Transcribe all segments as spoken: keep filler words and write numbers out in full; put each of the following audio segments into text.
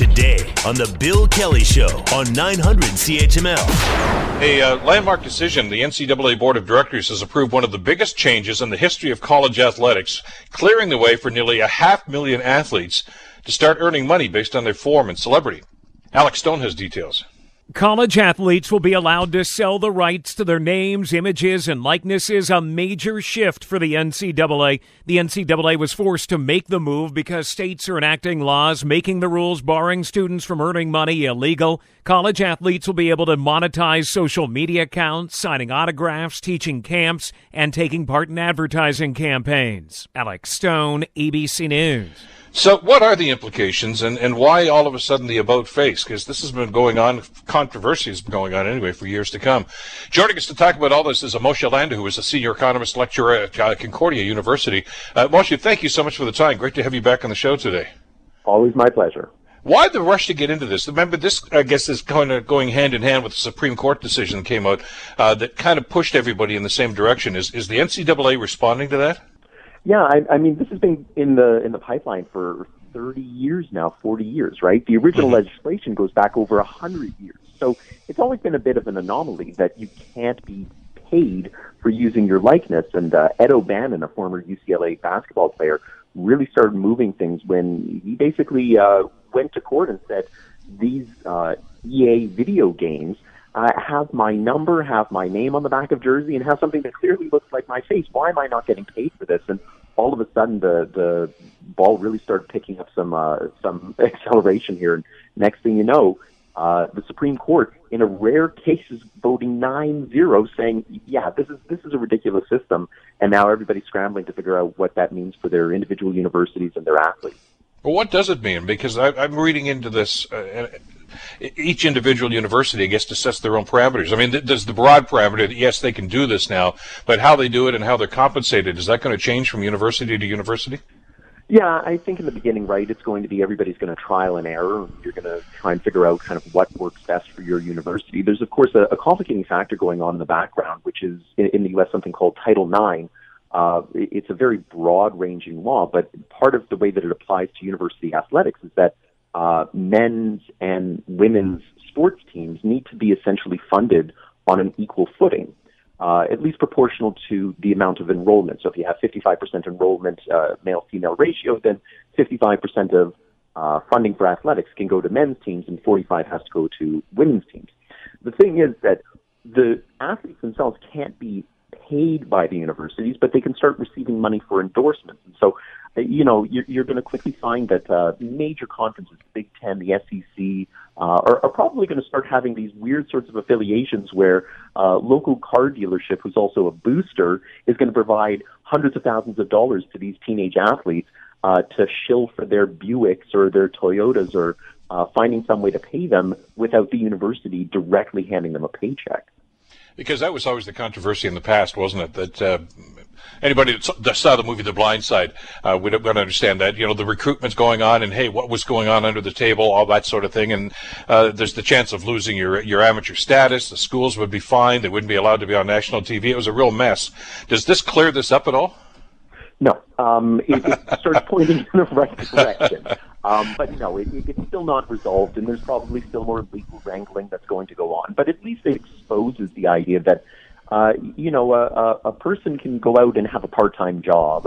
today on The Bill Kelly Show on nine hundred C H M L. A uh, landmark decision. The N C double A Board of Directors has approved one of the biggest changes in the history of college athletics, clearing the way for nearly a half million athletes to start earning money based on their form and celebrity. Alex Stone has details. College athletes will be allowed to sell the rights to their names, images, and likenesses, a major shift for the N C double A. The N C double A was forced to make the move because states are enacting laws making the rules barring students from earning money illegal. College athletes will be able to monetize social media accounts, signing autographs, teaching camps, and taking part in advertising campaigns. Alex Stone, A B C News. So what are the implications, and, and why all of a sudden the about face? Because this has been going on, controversy has been going on anyway for years to come. Joining us to talk about all this is Moshe Lander, who is a senior economist lecturer at Concordia University. Uh, Moshe, thank you so much for the time. Great to have you back on the show today. Always my pleasure. Why the rush to get into this? Remember, this, I guess, is kind of going hand in hand with the Supreme Court decision that came out uh, that kind of pushed everybody in the same direction. Is, is the N C double A responding to that? Yeah, I, I mean, this has been in the in the pipeline for thirty years now, forty years, right? The original legislation goes back over one hundred years. So it's always been a bit of an anomaly that you can't be paid for using your likeness. And uh, Ed O'Bannon, a former U C L A basketball player, really started moving things when he basically uh, went to court and said, these uh, E A video games uh, have my number, have my name on the back of jersey, and have something that clearly looks like my face. Why am I not getting paid for this? And all of a sudden, the the ball really started picking up some uh, some acceleration here. And next thing you know, uh, the Supreme Court, in a rare case, is voting nine zero, saying, "Yeah, this is this is a ridiculous system." And now everybody's scrambling to figure out what that means for their individual universities and their athletes. Well, what does it mean? Because I, I'm reading into this. Uh, and each individual university gets to set their own parameters. I mean, th- there's the broad parameter that, yes, they can do this now, but how they do it and how they're compensated, is that going to change from university to university? Yeah, I think in the beginning, right, it's going to be everybody's going to trial and error. You're going to try and figure out kind of what works best for your university. There's, of course, a, a complicating factor going on in the background, which is in, in the U S something called Title nine. Uh, it's a very broad-ranging law, but part of the way that it applies to university athletics is that Uh, men's and women's sports teams need to be essentially funded on an equal footing, uh, at least proportional to the amount of enrollment. So if you have fifty-five percent enrollment, uh, male-female ratio, then fifty-five percent of uh, funding for athletics can go to men's teams and forty-five has to go to women's teams. The thing is that the athletes themselves can't be paid by the universities, but they can start receiving money for endorsements. And so, you know, you're, you're going to quickly find that uh, major conferences, the Big Ten, the S E C, uh, are, are probably going to start having these weird sorts of affiliations where uh, local car dealership, who's also a booster, is going to provide hundreds of thousands of dollars to these teenage athletes uh, to shill for their Buicks or their Toyotas, or uh, finding some way to pay them without the university directly handing them a paycheck. Because that was always the controversy in the past, wasn't it? That uh, anybody that saw the movie The Blind Side uh, would have got to understand that, you know, the recruitment's going on and, hey, what was going on under the table, all that sort of thing. And uh, there's the chance of losing your your amateur status. The schools would be fined. They wouldn't be allowed to be on national T V. It was a real mess. Does this clear this up at all? No. Um, it, it starts pointing in the right direction. Um, but no, it, it's still not resolved, and there's probably still more legal wrangling that's going to go on. But at least it exposes the idea that, uh, you know, a, a person can go out and have a part-time job.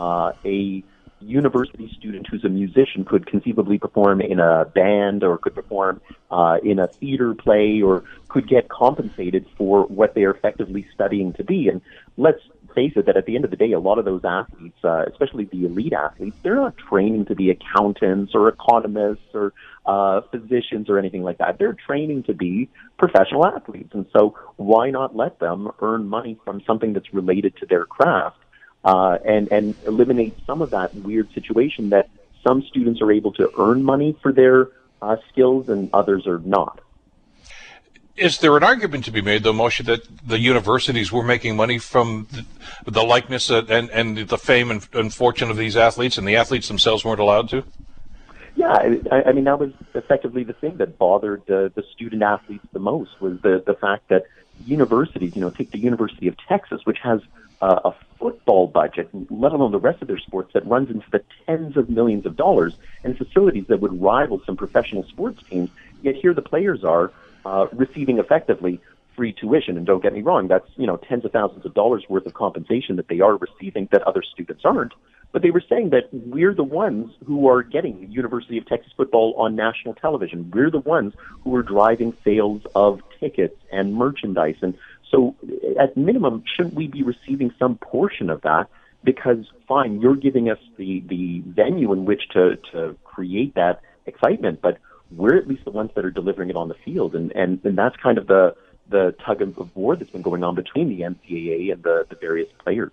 Uh, a university student who's a musician could conceivably perform in a band, or could perform uh, in a theater play, or could get compensated for what they are effectively studying to be. And let's face it, that at the end of the day, a lot of those athletes, uh, especially the elite athletes, they're not training to be accountants or economists or uh, physicians or anything like that. They're training to be professional athletes. And so why not let them earn money from something that's related to their craft uh, and, and eliminate some of that weird situation that some students are able to earn money for their uh, skills and others are not. Is there an argument to be made, though, Moshe, that the universities were making money from the, the likeness and, and the fame and, and fortune of these athletes, and the athletes themselves weren't allowed to? Yeah, I, I mean, that was effectively the thing that bothered uh, the student athletes the most, was the, the fact that universities, you know, take the University of Texas, which has uh, a football budget, let alone the rest of their sports, that runs into the tens of millions of dollars and facilities that would rival some professional sports teams. Yet here the players are uh, receiving effectively free tuition. And don't get me wrong, that's, you know, tens of thousands of dollars worth of compensation that they are receiving that other students aren't. But they were saying that we're the ones who are getting the University of Texas football on national television. We're the ones who are driving sales of tickets and merchandise. And so at minimum, shouldn't we be receiving some portion of that? Because fine, you're giving us the, the venue in which to, to create that excitement, but we're at least the ones that are delivering it on the field. And, and, and that's kind of the the tug of war that's been going on between the N C double A and the, the various players.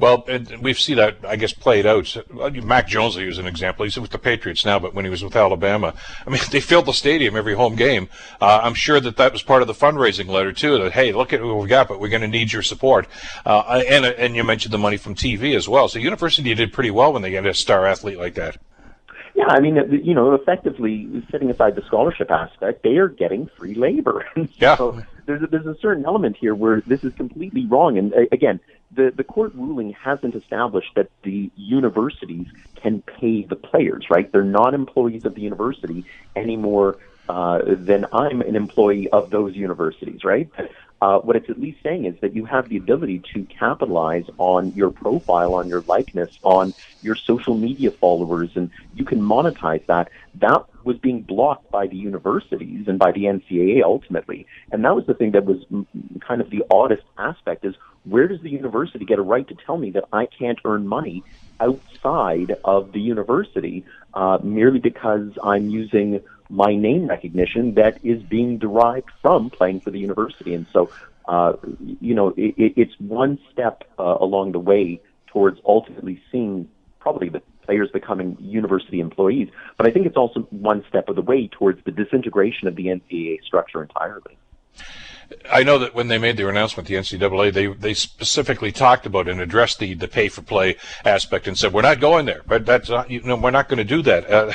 Well, and we've seen that, I guess, played out. Mac Jones, he was an example. He's with the Patriots now, but when he was with Alabama, I mean, they filled the stadium every home game. Uh, I'm sure that that was part of the fundraising letter, too, that, hey, look at who we've got, but we're going to need your support. Uh, and and you mentioned the money from T V as well. So University did pretty well when they got a star athlete like that. Yeah, I mean, you know, effectively, setting aside the scholarship aspect, they are getting free labor. Yeah. So there's a, there's a certain element here where this is completely wrong. And, again, the, the court ruling hasn't established that the universities can pay the players, right? They're not employees of the university anymore uh, than I'm an employee of those universities, right? Uh, what it's at least saying is that you have the ability to capitalize on your profile, on your likeness, on your social media followers, and you can monetize that. That was being blocked by the universities and by the N C double A ultimately. And that was the thing that was kind of the oddest aspect is, where does the university get a right to tell me that I can't earn money outside of the university uh, merely because I'm using my name recognition that is being derived from playing for the university? And so, uh, you know, it, it's one step uh, along the way towards ultimately seeing probably the players becoming university employees. But I think it's also one step of the way towards the disintegration of the N C double A structure entirely. I know that when they made their announcement, the N C double A, they, they specifically talked about and addressed the, the pay-for-play aspect and said, we're not going there, but that's not, you know, we're not going to do that. Uh,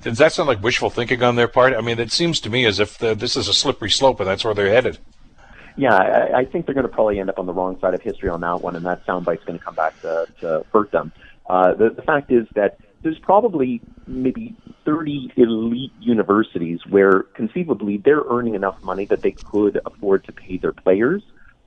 does that sound like wishful thinking on their part? I mean, it seems to me as if the, this is a slippery slope and that's where they're headed. Yeah, I, I think they're going to probably end up on the wrong side of history on that one, and that soundbite's going to come back to, to hurt them. Uh, the, the fact is that there's probably maybe thirty elite universities where conceivably they're earning enough money that they could afford to pay their players,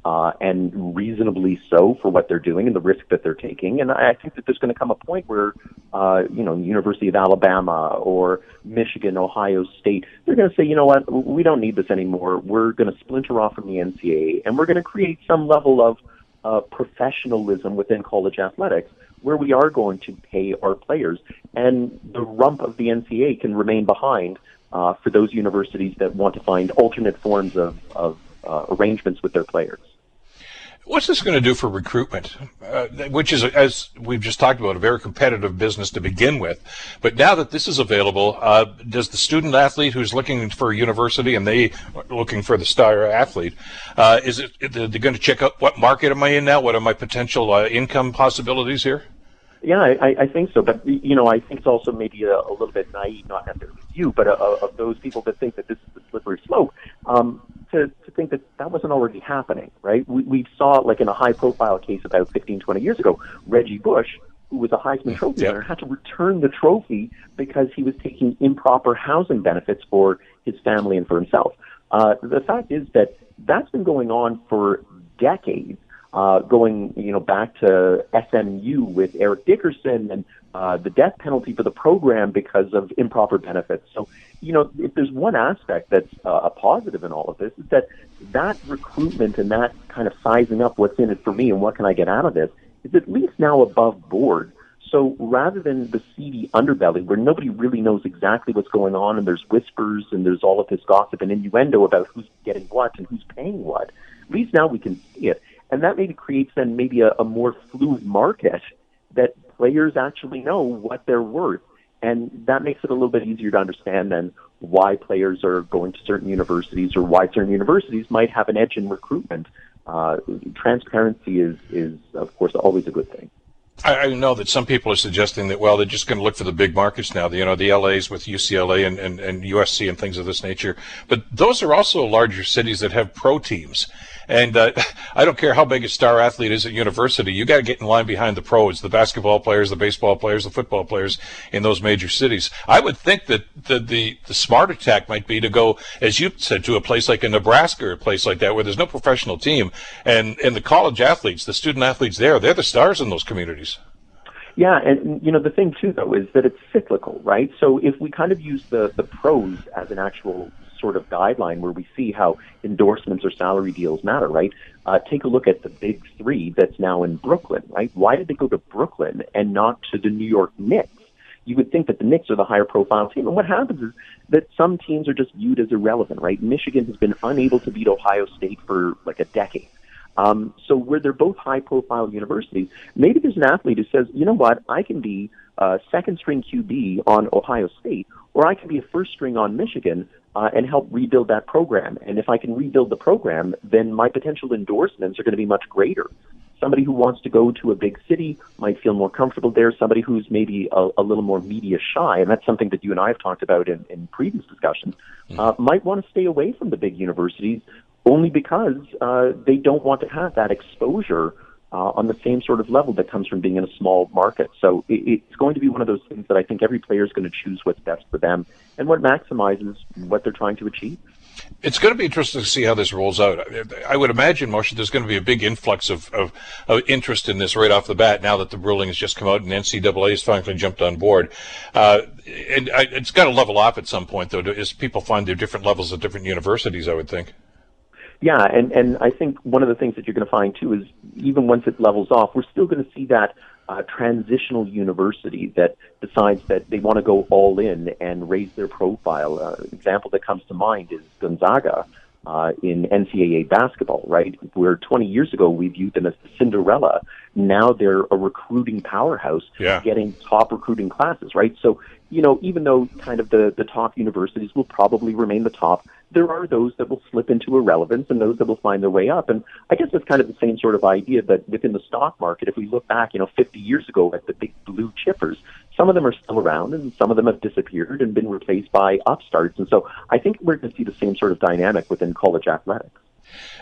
uh, and reasonably so for what they're doing and the risk that they're taking. And I think that there's going to come a point where, uh, you know, University of Alabama or Michigan, Ohio State, they're going to say, you know what, we don't need this anymore. We're going to splinter off from the N C double A and we're going to create some level of uh, professionalism within college athletics, where we are going to pay our players, and the rump of the N C double A can remain behind uh, for those universities that want to find alternate forms of, of uh, arrangements with their players. What's this going to do for recruitment, uh, which is, as we've just talked about, a very competitive business to begin with? But now that this is available, uh, does the student athlete who's looking for a university and they are looking for the star athlete, uh, is it they're going to check out what market am I in now? What are my potential uh, income possibilities here? Yeah, I, I think so. But, you know, I think it's also maybe a, a little bit naive, not necessarily you, but a, a, of those people that think that this is a slippery slope, um, to, to think that that wasn't already happening, right? We, we saw, like in a high-profile case about fifteen, twenty years ago, Reggie Bush, who was a Heisman Trophy winner, had to return the trophy because he was taking improper housing benefits for his family and for himself. Uh, the fact is that that's been going on for decades. Uh, going, you know, back to S M U with Eric Dickerson and uh, the death penalty for the program because of improper benefits. So, you know, if there's one aspect that's uh, a positive in all of this, is that that recruitment and that kind of sizing up what's in it for me and what can I get out of this is at least now above board. So rather than the seedy underbelly where nobody really knows exactly what's going on and there's whispers and there's all of this gossip and innuendo about who's getting what and who's paying what, at least now we can see it. And that maybe creates then maybe a, a more fluid market that players actually know what they're worth. And that makes it a little bit easier to understand then why players are going to certain universities or why certain universities might have an edge in recruitment. Uh, transparency is, is, of course, always a good thing. I know that some people are suggesting that, well, they're just going to look for the big markets now, you know, the L A's with U C L A and, and, and U S C and things of this nature. But those are also larger cities that have pro teams. And uh, I don't care how big a star athlete is at university, you got to get in line behind the pros, the basketball players, the baseball players, the football players in those major cities. I would think that the the, the smart attack might be to go, as you said, to a place like a Nebraska or a place like that where there's no professional team. And, and the college athletes, the student athletes there, they're the stars in those communities. Yeah, and, you know, the thing, too, though, is that it's cyclical, right? So if we kind of use the, the pros as an actual sort of guideline where we see how endorsements or salary deals matter, right? Uh, take a look at the big three that's now in Brooklyn, right? Why did they go to Brooklyn and not to the New York Knicks? You would think that the Knicks are the higher profile team. And what happens is that some teams are just viewed as irrelevant, right? Michigan has been unable to beat Ohio State for like a decade. Um, so where they're both high-profile universities, maybe there's an athlete who says, you know what, I can be a second-string Q B on Ohio State, or I can be a first-string on Michigan uh, and help rebuild that program. And if I can rebuild the program, then my potential endorsements are going to be much greater. Somebody who wants to go to a big city might feel more comfortable there. Somebody who's maybe a, a little more media shy, and that's something that you and I have talked about in, in previous discussions, uh, might want to stay away from the big universities only because uh, they don't want to have that exposure uh, on the same sort of level that comes from being in a small market. So it, it's going to be one of those things that I think every player is going to choose what's best for them and what maximizes what they're trying to achieve. It's going to be interesting to see how this rolls out. I would imagine, Moshe, there's going to be a big influx of, of, of interest in this right off the bat now that the ruling has just come out and N C double A has finally jumped on board. Uh, and I, it's got to level off at some point, though, as people find their different levels at different universities, I would think. Yeah, and, and I think one of the things that you're going to find, too, is even once it levels off, we're still going to see that uh, transitional university that decides that they want to go all in and raise their profile. Uh, an example that comes to mind is Gonzaga uh, in N C double A basketball, right, where twenty years ago we viewed them as the Cinderella. Now they're a recruiting powerhouse, yeah. Getting top recruiting classes, right? So, you know, even though kind of the, the top universities will probably remain the top, there are those that will slip into irrelevance and those that will find their way up. And I guess that's kind of the same sort of idea that within the stock market, if we look back, you know, fifty years ago at the big blue chippers, some of them are still around and some of them have disappeared and been replaced by upstarts. And so I think we're going to see the same sort of dynamic within college athletics.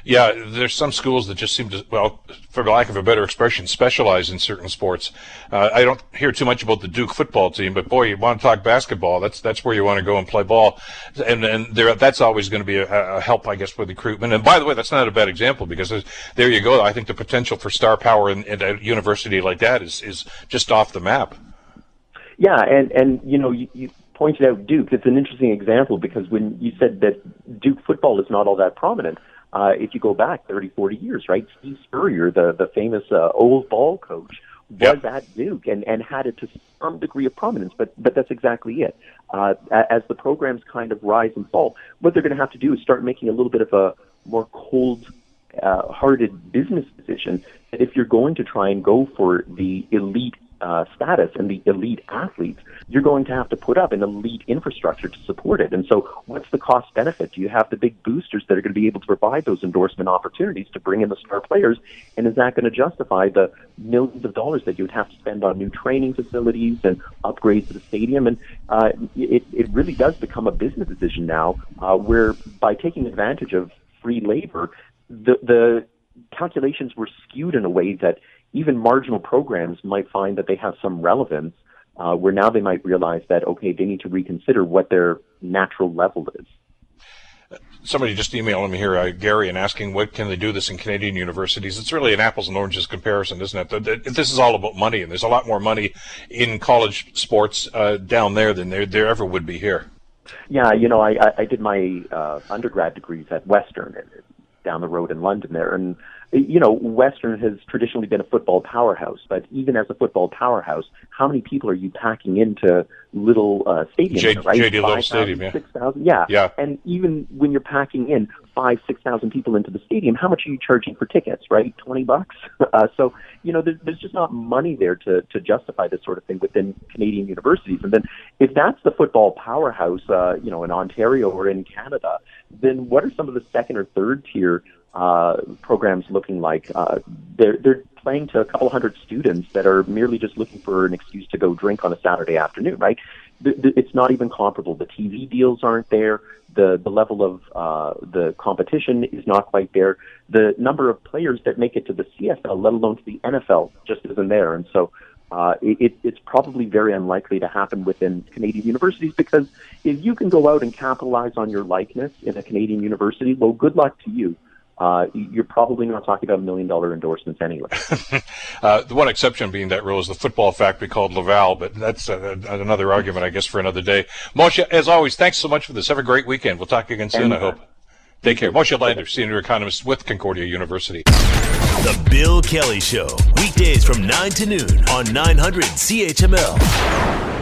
Yeah, there's some schools that just seem to, well, for lack of a better expression, specialize in certain sports. Uh, I don't hear too much about the Duke football team, but boy, you want to talk basketball. That's that's where you want to go and play ball, and and there that's always going to be a, a help, I guess, with recruitment. And by the way, that's not a bad example because there you go. I think the potential for star power in, in a university like that is is just off the map. Yeah, and and you know you. you pointed out Duke. It's an interesting example because when you said that Duke football is not all that prominent, uh, if you go back thirty, forty years, right, Steve Spurrier, the, the famous uh, old ball coach, was yep. at Duke and, and had it to some degree of prominence, but, but that's exactly it. Uh, as the programs kind of rise and fall, what they're going to have to do is start making a little bit of a more cold uh, hearted business decision that if you're going to try and go for the elite Uh, status and the elite athletes, you're going to have to put up an elite infrastructure to support it. And so what's the cost benefit? Do you have the big boosters that are going to be able to provide those endorsement opportunities to bring in the star players? And is that going to justify the millions of dollars that you would have to spend on new training facilities and upgrades to the stadium? And uh, it, it really does become a business decision now uh, where by taking advantage of free labor, the, the calculations were skewed in a way that even marginal programs might find that they have some relevance, uh, where now they might realize that, okay, they need to reconsider what their natural level is. Somebody just emailed me here, uh, Gary, and asking what can they do this in Canadian universities. It's really an apples and oranges comparison, isn't it? This is all about money, and there's a lot more money in college sports uh, down there than there, there ever would be here. Yeah, you know, I, I did my uh, undergrad degrees at Western down the road in London there, and you know, Western has traditionally been a football powerhouse, but even as a football powerhouse, how many people are you packing into little uh, stadiums, J- right? J D Little Stadium, yeah. six thousand, yeah. yeah. And even when you're packing in five, six thousand people into the stadium, how much are you charging for tickets, right? twenty bucks? Uh, so, you know, there's, there's just not money there to, to justify this sort of thing within Canadian universities. And then if that's the football powerhouse, uh, you know, in Ontario or in Canada, then what are some of the second or third tier Uh, programs looking like? Uh, they're, they're playing to a couple hundred students that are merely just looking for an excuse to go drink on a Saturday afternoon, right? th- th- it's not even comparable. The T V deals aren't there. The the level of uh, the competition is not quite there. The number of players that make it to the C F L, let alone to the N F L, just isn't there. And so uh, it, it's probably very unlikely to happen within Canadian universities, because if you can go out and capitalize on your likeness in a Canadian university, well, good luck to you. Uh, you're probably not talking about million-dollar endorsements anyway. uh, the one exception being that rule is the football factory called Laval, but that's a, a, another argument, I guess, for another day. Moshe, as always, thanks so much for this. Have a great weekend. We'll talk again soon, and I hope. Take care. Moshe Lander, senior economist with Concordia University. The Bill Kelly Show, weekdays from nine to noon on nine hundred C H M L.